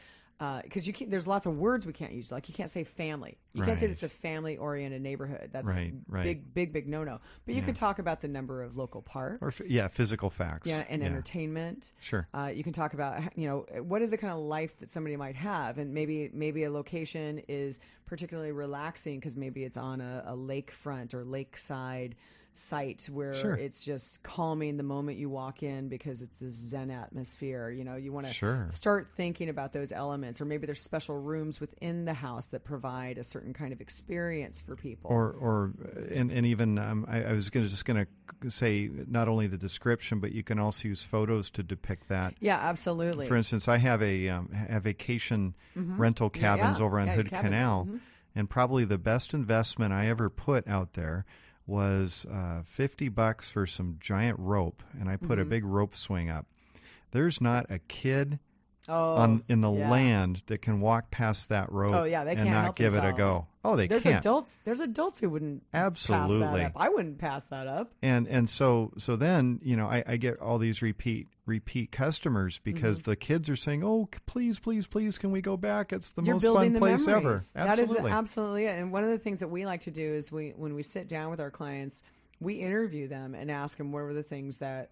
because uh, you can't, there's lots of words we can't use. Like you can't say family. You right. can't say it's a family-oriented neighborhood. That's right, right. big, big, big no-no. But you yeah. could talk about the number of local parks. Or, yeah, physical facts. Yeah, and yeah. entertainment. Sure. Uh, you can talk about, you know, what is the kind of life that somebody might have, and maybe maybe a location is particularly relaxing because maybe it's on a, a lakefront or lakeside site where sure. it's just calming the moment you walk in because it's this zen atmosphere. You know, you want to sure. start thinking about those elements, or maybe there's special rooms within the house that provide a certain kind of experience for people. Or, or and, and even um, I, I was gonna, just going to say not only the description, but you can also use photos to depict that. Yeah, absolutely. For instance, I have a, um, a vacation mm-hmm. rental cabins yeah, yeah. over on yeah, Hood cabins. Canal, mm-hmm. and probably the best investment I ever put out there was uh, fifty bucks for some giant rope, and I put mm-hmm. a big rope swing up. There's not a kid oh, on, in the yeah. land that can walk past that rope oh, yeah, they can't and not help give themselves. It a go. Oh, they there's can't. Adults, there's adults who wouldn't absolutely. Pass that up. I wouldn't pass that up. And and so so then, you know, I, I get all these repeat repeat customers because mm-hmm. the kids are saying, oh, please, please, please, can we go back? It's the You're most fun the place memories. Ever. Absolutely. That is absolutely it. And one of the things that we like to do is we when we sit down with our clients, we interview them and ask them what were the things that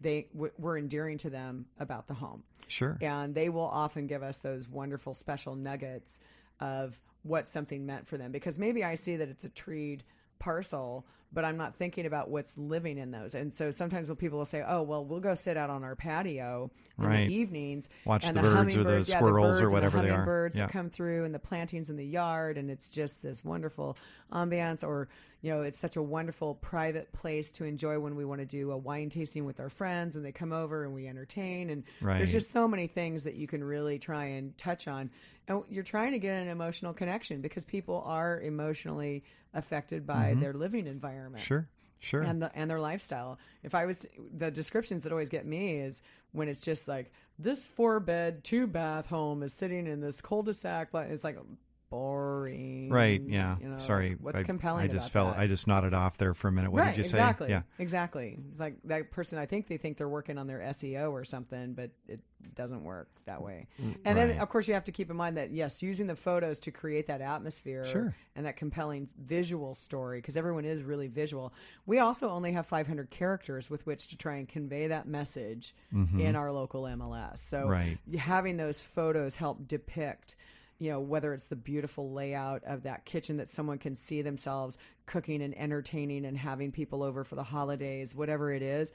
they w- were endearing to them about the home. Sure. And they will often give us those wonderful special nuggets of what something meant for them, because maybe I see that it's a treed parcel, but I'm not thinking about what's living in those. And so sometimes when people will say, oh, well, we'll go sit out on our patio right. in the evenings. Watch and the, the birds or the yeah, squirrels the or whatever the they are. Hummingbirds yeah. that come through and the plantings in the yard. And it's just this wonderful ambiance, or, you know, it's such a wonderful private place to enjoy when we want to do a wine tasting with our friends and they come over and we entertain. And right. there's just so many things that you can really try and touch on. And you're trying to get an emotional connection because people are emotionally affected by mm-hmm. their living environment. Sure, sure. And the, and their lifestyle. If I was, to, the descriptions that always get me is when it's just like, this four bed, two bath home is sitting in this cul-de-sac, but it's like boring. Right, yeah. You know, sorry. What's I, compelling I just about felt, that? I just nodded off there for a minute. What right, did you exactly, say? Yeah, exactly. It's like that person, I think they think they're working on their S E O or something, but it doesn't work that way. And right. then, of course, you have to keep in mind that, yes, using the photos to create that atmosphere sure. and that compelling visual story, because everyone is really visual. We also only have five hundred characters with which to try and convey that message mm-hmm. in our local M L S. So right. having those photos help depict, you know, whether it's the beautiful layout of that kitchen that someone can see themselves cooking and entertaining and having people over for the holidays, whatever it is,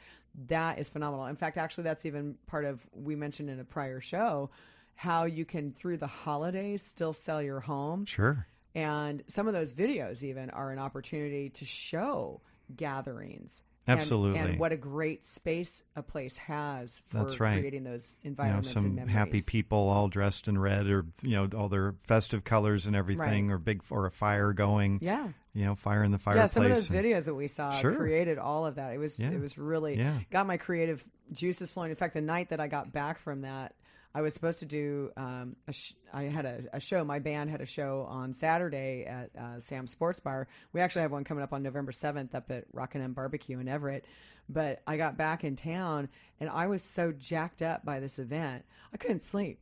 that is phenomenal. In fact, actually, that's even part of, we mentioned in a prior show, how you can, through the holidays, still sell your home. Sure. And some of those videos even are an opportunity to show gatherings. Absolutely. And, and what a great space a place has for That's right. creating those environments, you know, some and memories. Happy people all dressed in red, or, you know, all their festive colors and everything right. or big or a fire going. Yeah. You know, fire in the fireplace. Yeah, some of those and, videos that we saw sure. created all of that. It was yeah. it was really yeah. got my creative juices flowing. In fact, the night that I got back from that, I was supposed to do, um, a sh- I had a, a show, my band had a show on Saturday at uh, Sam's Sports Bar. We actually have one coming up on November seventh up at Rockin' M Barbecue in Everett. But I got back in town and I was so jacked up by this event. I couldn't sleep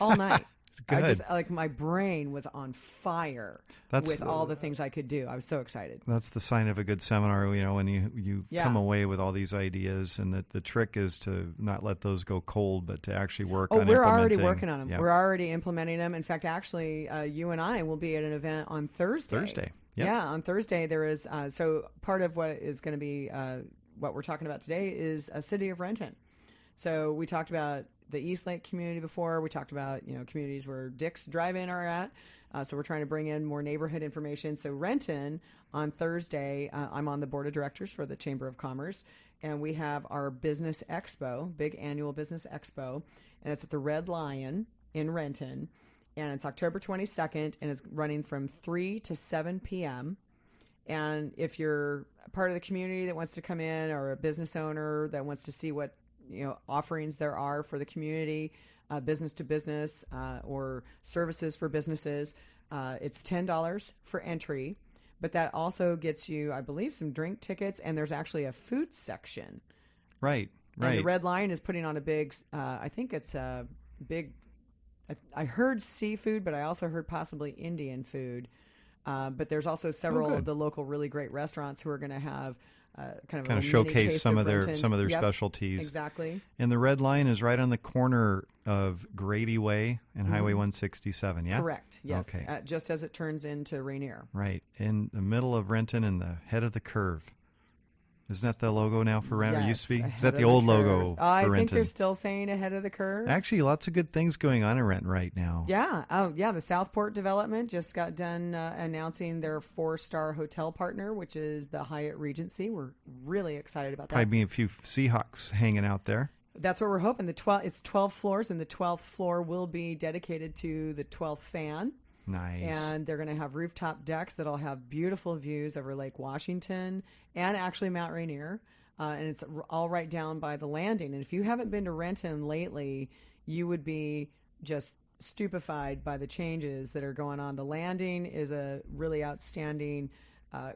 all night. Good. I just, like, my brain was on fire that's, with all the things I could do. I was so excited. That's the sign of a good seminar, you know, when you, you yeah. come away with all these ideas, and that the trick is to not let those go cold, but to actually work oh, on implementing. Oh, we're already working on them. Yeah. We're already implementing them. In fact, actually, uh, you and I will be at an event on Thursday. Thursday. Yep. Yeah, on Thursday there is, uh, so part of what is going to be, uh, what we're talking about today is a city of Renton. So we talked about the Eastlake community before. We talked about, you know, communities where Dick's Drive-In are at. Uh, so we're trying to bring in more neighborhood information. So Renton on Thursday, uh, I'm on the board of directors for the Chamber of Commerce, and we have our business expo, big annual business expo, and it's at the Red Lion in Renton, and it's October twenty-second, and it's running from three to seven p.m. And if you're part of the community that wants to come in, or a business owner that wants to see what, you know, offerings there are for the community, uh, business to business, uh, or services for businesses. Uh, it's ten dollars for entry, but that also gets you, I believe, some drink tickets, and there's actually a food section. Right, right. And the Red Lion is putting on a big, uh, I think it's a big, I, I heard seafood, but I also heard possibly Indian food. Uh, but there's also several oh, of the local really great restaurants who are going to have Uh, kind of, kind of showcase some of, of their some of their yep, specialties. Exactly. And the Red Lion is right on the corner of Grady Way and mm-hmm. Highway one sixty-seven, yeah? Correct, yes. Okay. Uh, just as it turns into Rainier. Right, in the middle of Renton and the head of the curve. Isn't that the logo now for Renton? Yes, used to be? Is that the old the logo uh, I for Renton? I think they're still saying ahead of the curve. Actually, lots of good things going on in Renton right now. Yeah. Oh, yeah. The Southport development just got done uh, announcing their four-star hotel partner, which is the Hyatt Regency. We're really excited about that. Probably be a few Seahawks hanging out there. That's what we're hoping. The twelve it's twelve floors, and the twelfth floor will be dedicated to the twelfth fan. Nice. And they're going to have rooftop decks that'll have beautiful views over Lake Washington and actually Mount Rainier. Uh, and it's all right down by the landing. And if you haven't been to Renton lately, you would be just stupefied by the changes that are going on. The landing is a really outstanding uh,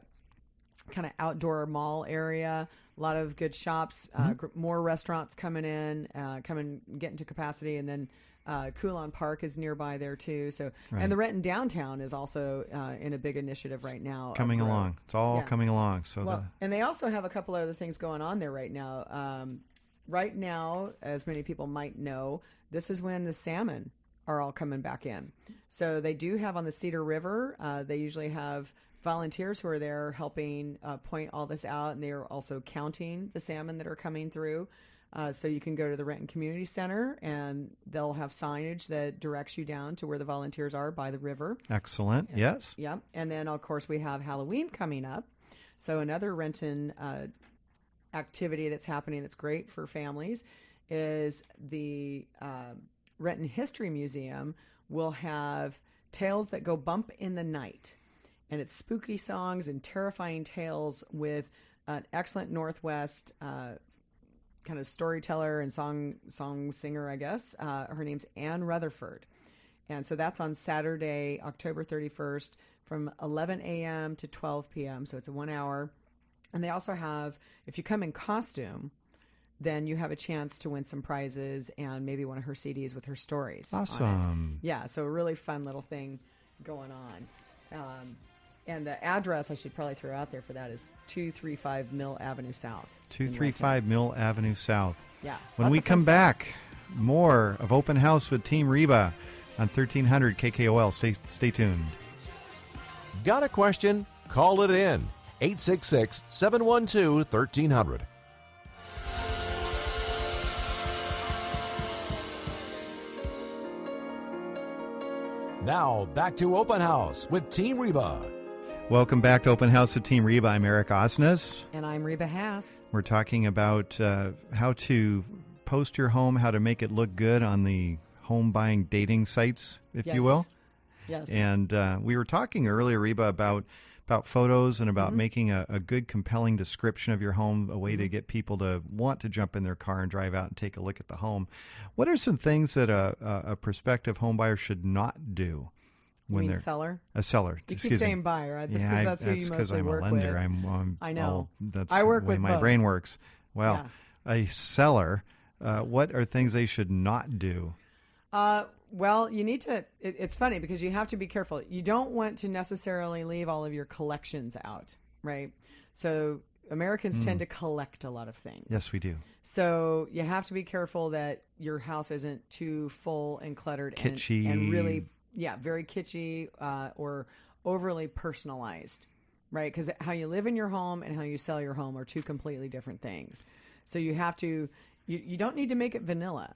kind of outdoor mall area. A lot of good shops, mm-hmm. uh, gr- more restaurants coming in, uh, coming, getting to capacity, and then Uh, Coulon Park is nearby there too. So, right. And the Renton downtown is also uh, in a big initiative right now. Coming along. It's all yeah. coming along. So, well, the... And they also have a couple other things going on there right now. Um, right now, as many people might know, this is when the salmon are all coming back in. So they do have on the Cedar River, uh, they usually have volunteers who are there helping uh, point all this out. And they are also counting the salmon that are coming through. Uh, so you can go to the Renton Community Center, and they'll have signage that directs you down to where the volunteers are by the river. Excellent. And, yes. Yep. Yeah. And then, of course, we have Halloween coming up. So another Renton uh, activity that's happening that's great for families is the uh, Renton History Museum will have Tales That Go Bump in the Night. And it's spooky songs and terrifying tales with an excellent Northwest uh kind of storyteller and song song singer, I guess. Uh, her name's Ann Rutherford. And so that's on Saturday, October thirty-first from eleven a.m. to twelve p.m. So it's a one hour. And they also have, if you come in costume, then you have a chance to win some prizes and maybe one of her C Ds with her stories. Awesome. On it. Yeah, so a really fun little thing going on. Um, And the address I should probably throw out there for that is two thirty-five Mill Avenue South. two thirty-five Mill Avenue South. Yeah. When we come back, more of Open House with Team Reba on thirteen hundred K K O L. Stay, stay tuned. Got a question? Call it in. eight six six, seven one two, one three zero zero. Now, back to Open House with Team Reba. Welcome back to Open House of Team Reba. I'm Eric Osness. And I'm Reba Haas. We're talking about uh, how to post your home, how to make it look good on the home buying dating sites, if yes. you will. Yes. And uh, we were talking earlier, Reba, about about photos and about mm-hmm. making a, a good, compelling description of your home, a way mm-hmm. to get people to want to jump in their car and drive out and take a look at the home. What are some things that a, a, a prospective home buyer should not do? When you mean seller? A seller. You keep saying buyer, right? That's because yeah, that's, that's who you mostly I'm work a lender. With. I'm, I'm, I know. All, that's I work the way with my both. Brain works. Well, yeah. A seller, uh, what are things they should not do? Uh, well, you need to, it, it's funny because you have to be careful. You don't want to necessarily leave all of your collections out, right? So Americans mm. tend to collect a lot of things. Yes, we do. So you have to be careful that your house isn't too full and cluttered. Kitschy. And, and really Yeah, very kitschy uh, or overly personalized, right? Because how you live in your home and how you sell your home are two completely different things. So you have to, you, you don't need to make it vanilla.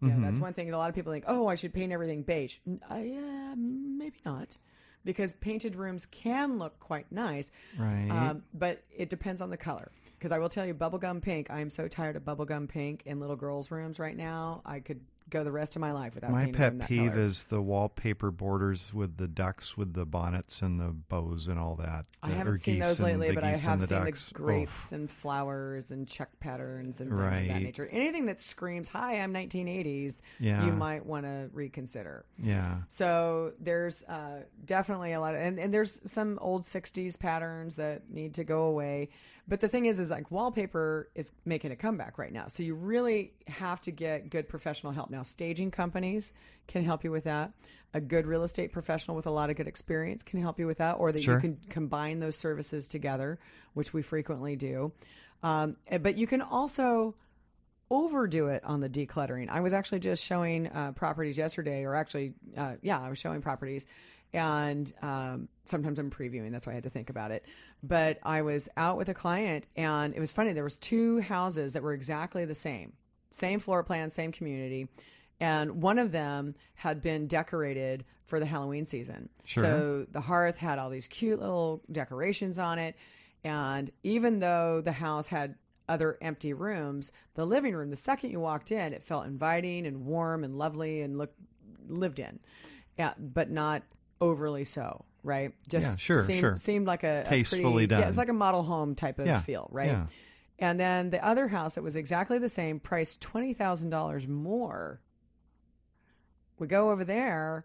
Yeah, mm-hmm. That's one thing that a lot of people think, oh, I should paint everything beige. Uh, yeah, maybe not. Because painted rooms can look quite nice. Right. Um, but it depends on the color. Because I will tell you, bubblegum pink, I'm so tired of bubblegum pink in little girls' rooms right now. I could go the rest of my life without my seeing pet that peeve color. Is the wallpaper borders with the ducks with the bonnets and the bows and all that. I haven't seen those lately, but I have the seen ducks. The grapes Oof. And flowers and check patterns and things right. of that nature. Anything that screams, hi, I'm nineteen eighties, yeah. you might want to reconsider. Yeah. So there's uh, definitely a lot of, and, and there's some old sixties patterns that need to go away. But the thing is, is like wallpaper is making a comeback right now. So you really have to get good professional help. Now, staging companies can help you with that. A good real estate professional with a lot of good experience can help you with that, or that sure. you can combine those services together, which we frequently do. Um, but you can also overdo it on the decluttering. I was actually just showing uh, properties yesterday, or actually, uh, yeah, I was showing properties. And um, sometimes I'm previewing. That's why I had to think about it. But I was out with a client, and it was funny. There was two houses that were exactly the same, same floor plan, same community. And one of them had been decorated for the Halloween season. Sure. So the hearth had all these cute little decorations on it. And even though the house had other empty rooms, the living room, the second you walked in, it felt inviting and warm and lovely and looked lived in, yeah, but not overly so, right? Just yeah, sure, seemed, sure. seemed like a, a tastefully pretty, done. Yeah, it's like a model home type of yeah, feel, right? Yeah. And then the other house that was exactly the same, priced twenty thousand dollars more. We go over there,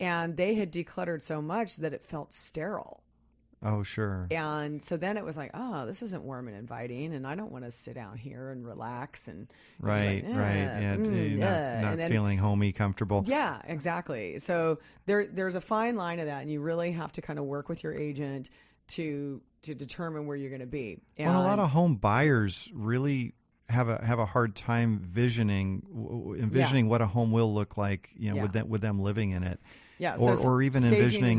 and they had decluttered so much that it felt sterile. Oh, sure. And so then it was like, oh, this isn't warm and inviting, and I don't want to sit down here and relax. And Right, like, eh, right. Yeah, mm, not yeah. not then, feeling homey, comfortable. Yeah, exactly. So there, there's a fine line of that, and you really have to kind of work with your agent to to determine where you're going to be. And well, a lot of home buyers really have a have a hard time visioning envisioning yeah. what a home will look like, you know, yeah. with them, with them living in it. Yeah, or, so or even envisioning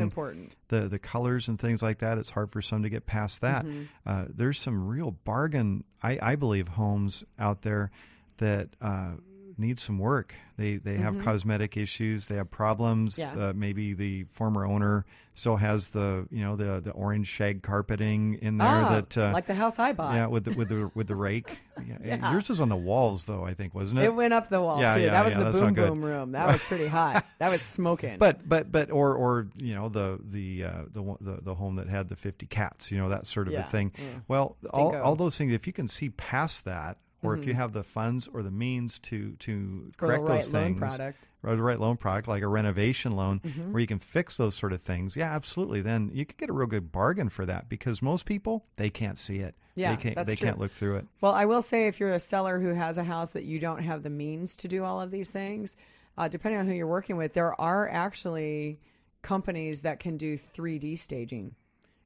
the, the colors and things like that. It's hard for some to get past that. Mm-hmm. Uh, there's some real bargain, I, I believe, homes out there that uh, need some work. They they have mm-hmm. cosmetic issues. They have problems. Yeah. Uh, maybe the former owner still has the you know the, the orange shag carpeting in there ah, that uh, like the house I bought. Yeah, with the, with the with the rake. Yeah. Yeah. Yours was on the walls though, I think, wasn't it? It went up the walls. Yeah, too. Yeah, that was yeah, the boom boom room. That was pretty hot. That was smoking. But but but or or you know the the uh, the, the the home that had the fifty cats. You know that sort of yeah. a thing. Yeah. Well, Stinko. all all those things. If you can see past that. Or mm-hmm. if you have the funds or the means to to correct or the right those things, loan product. Or the right loan product, like a renovation loan, mm-hmm. where you can fix those sort of things, yeah, absolutely. Then you could get a real good bargain for that because most people they can't see it. Yeah, they can't, that's they true. can't look through it. Well, I will say if you're a seller who has a house that you don't have the means to do all of these things, uh, depending on who you're working with, there are actually companies that can do three D staging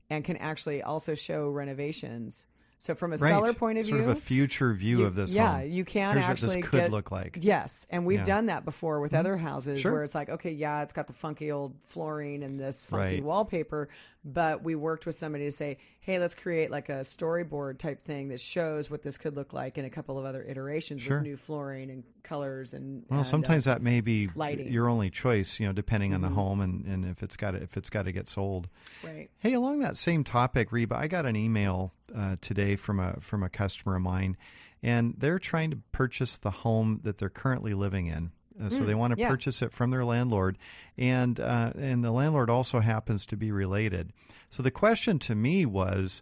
and can actually also show renovations. So from a right. seller point of sort view, sort of a future view you, of this yeah, home. Yeah, you can Here's actually what this could get, look like. Yes, and we've yeah. done that before with mm-hmm. other houses sure. where it's like, okay, yeah, it's got the funky old flooring and this funky right. wallpaper, but we worked with somebody to say, hey, let's create like a storyboard type thing that shows what this could look like in a couple of other iterations sure. with new flooring and colors and well, and, sometimes uh, that may be lighting. Your only choice, you know, depending mm-hmm. on the home and, and if it's got to, if it's got to get sold. Right. Hey, along that same topic, Reba, I got an email uh, today from a from a customer of mine, and they're trying to purchase the home that they're currently living in. Uh, mm, so they want to yeah. purchase it from their landlord, and uh, and the landlord also happens to be related. So the question to me was,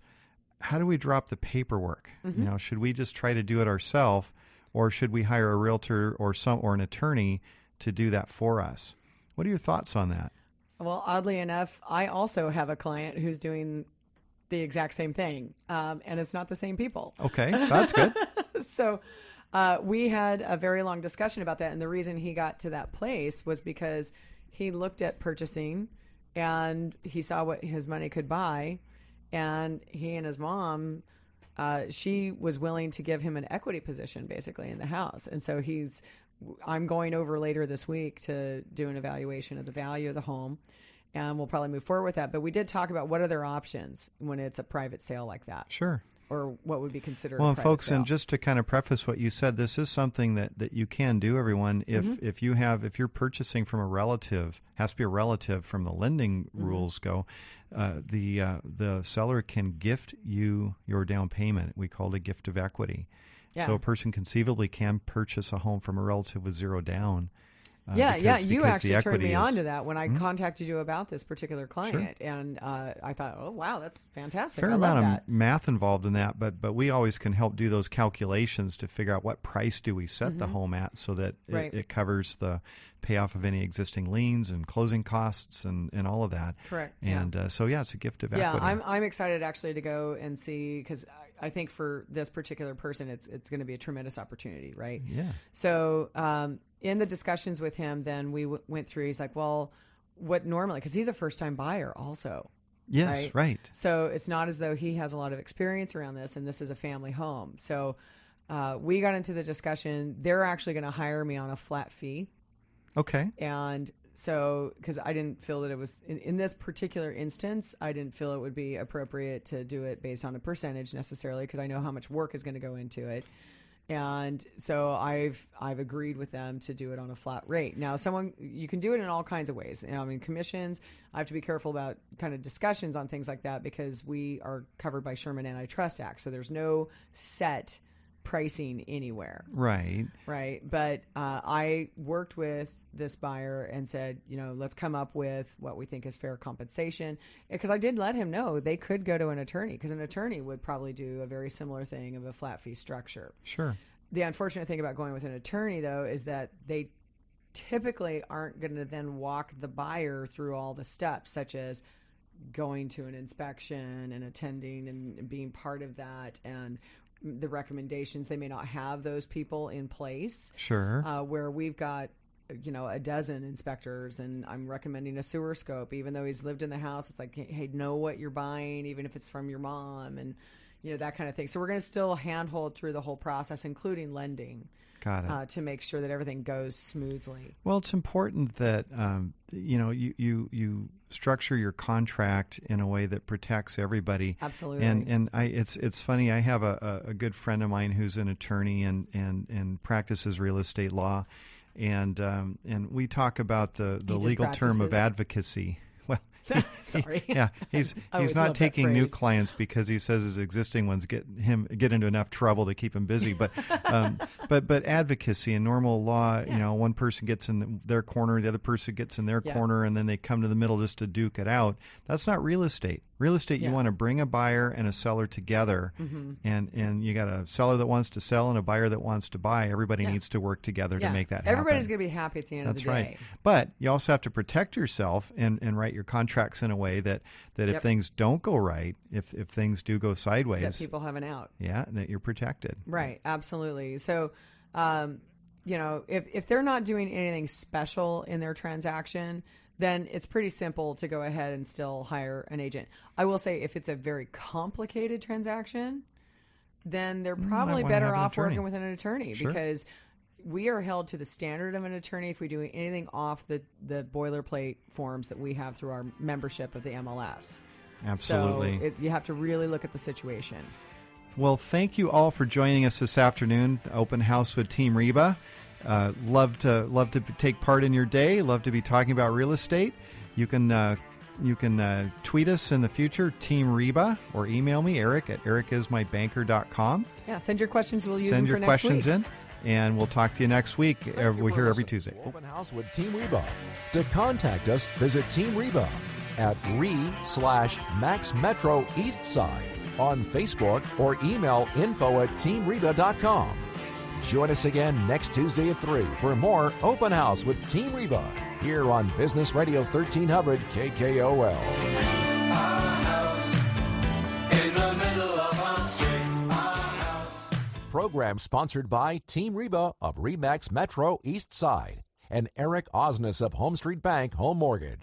how do we drop the paperwork? Mm-hmm. You know, should we just try to do it ourselves, or should we hire a realtor or some or an attorney to do that for us? What are your thoughts on that? Well, oddly enough, I also have a client who's doing the exact same thing, um, and it's not the same people. Okay, that's good. So uh, we had a very long discussion about that, and the reason he got to that place was because he looked at purchasing, and he saw what his money could buy, and he and his mom, uh, she was willing to give him an equity position, basically, in the house. And so he's... I'm going over later this week to do an evaluation of the value of the home, and we'll probably move forward with that. But we did talk about what are their options when it's a private sale like that. Sure. Or what would be considered well, a private folks, sale. And just to kind of preface what you said, this is something that, that you can do, everyone. If mm-hmm. if you have if you're purchasing from a relative, has to be a relative from the lending mm-hmm. rules go, uh, the uh, the seller can gift you your down payment. We call it a gift of equity. Yeah. So a person conceivably can purchase a home from a relative with zero down. Uh, yeah, because, yeah. You actually turned me is... on to that when I mm-hmm. contacted you about this particular client. Sure. And uh, I thought, oh, wow, that's fantastic. Fair I amount love that. Of math involved in that, but but we always can help do those calculations to figure out what price do we set mm-hmm. the home at so that it, right. it covers the payoff of any existing liens and closing costs and, and all of that. Correct. And yeah. Uh, so, yeah, it's a gift of yeah, equity. Yeah, I'm, I'm excited actually to go and see because I think for this particular person, it's it's going to be a tremendous opportunity, right? Yeah. So um, in the discussions with him, then we w- went through, he's like, well, what normally, because he's a first-time buyer also. Yes, right? right. So it's not as though he has a lot of experience around this, and this is a family home. So uh, we got into the discussion. They're actually going to hire me on a flat fee. Okay. And so, because I didn't feel that it was, in, in this particular instance, I didn't feel it would be appropriate to do it based on a percentage necessarily, because I know how much work is going to go into it. And so I've I've agreed with them to do it on a flat rate. Now, someone, you can do it in all kinds of ways. You know, I mean, commissions, I have to be careful about kind of discussions on things like that, because we are covered by Sherman Antitrust Act. So there's no set pricing anywhere. Right. Right. But uh, I worked with this buyer and said, you know, let's come up with what we think is fair compensation. Because I did let him know they could go to an attorney, because an attorney would probably do a very similar thing of a flat fee structure. Sure. The unfortunate thing about going with an attorney, though, is that they typically aren't going to then walk the buyer through all the steps, such as going to an inspection and attending and being part of that, and the recommendations. They may not have those people in place. Sure. Uh, where we've got, you know, a dozen inspectors, and I'm recommending a sewer scope, even though he's lived in the house. It's like, hey, know what you're buying, even if it's from your mom, and, you know, that kind of thing. So we're going to still handhold through the whole process, including lending. Got it. Uh, to make sure that everything goes smoothly. Well, it's important that, um, you know, you, you, you structure your contract in a way that protects everybody. Absolutely. And and I, it's it's funny. I have a, a good friend of mine who's an attorney and, and, and practices real estate law. And um, and we talk about the, the legal practices. Term of advocacy. Well, he, sorry. Yeah, he's he's not taking new clients because he says his existing ones get him get into enough trouble to keep him busy. But um, but but advocacy in normal law, yeah. you know, one person gets in their corner, the other person gets in their yeah. corner, and then they come to the middle just to duke it out. That's not real estate. Real estate, yeah. you want to bring a buyer and a seller together, mm-hmm. and and you got a seller that wants to sell and a buyer that wants to buy. Everybody yeah. needs to work together yeah. to make that happen. Everybody's going to be happy at the end That's of the right. day. But you also have to protect yourself and, and write your contracts in a way that, that if yep. things don't go right, if if things do go sideways. That people have an out. Yeah, that you're protected. Right, absolutely. So, um, you know, if if they're not doing anything special in their transaction, then it's pretty simple to go ahead and still hire an agent. I will say if it's a very complicated transaction, then they're probably better off working with an attorney, sure. because we are held to the standard of an attorney if we do anything off the, the boilerplate forms that we have through our membership of the M L S. Absolutely. So it, you have to really look at the situation. Well, thank you all for joining us this afternoon. Open House with Team Reba. Uh, love to love to take part in your day. Love to be talking about real estate. You can uh, you can uh, tweet us in the future, Team Reba, or email me, Eric at eric is my banker dot com. Yeah, send your questions. We'll use send them for next week. Send your questions in. And we'll talk to you next week. We're here every Tuesday. Open house with Team Reba. To contact us, visit Team Reba at re slash Max Metro East Side on Facebook or email info at team reba dot com. Join us again next Tuesday at three for more Open House with Team Reba here on Business Radio thirteen hundred K K O L. Our house in the middle of our street. Our house. Program sponsored by Team Reba of Remax Metro East Side and Eric Osness of Home Street Bank Home Mortgage.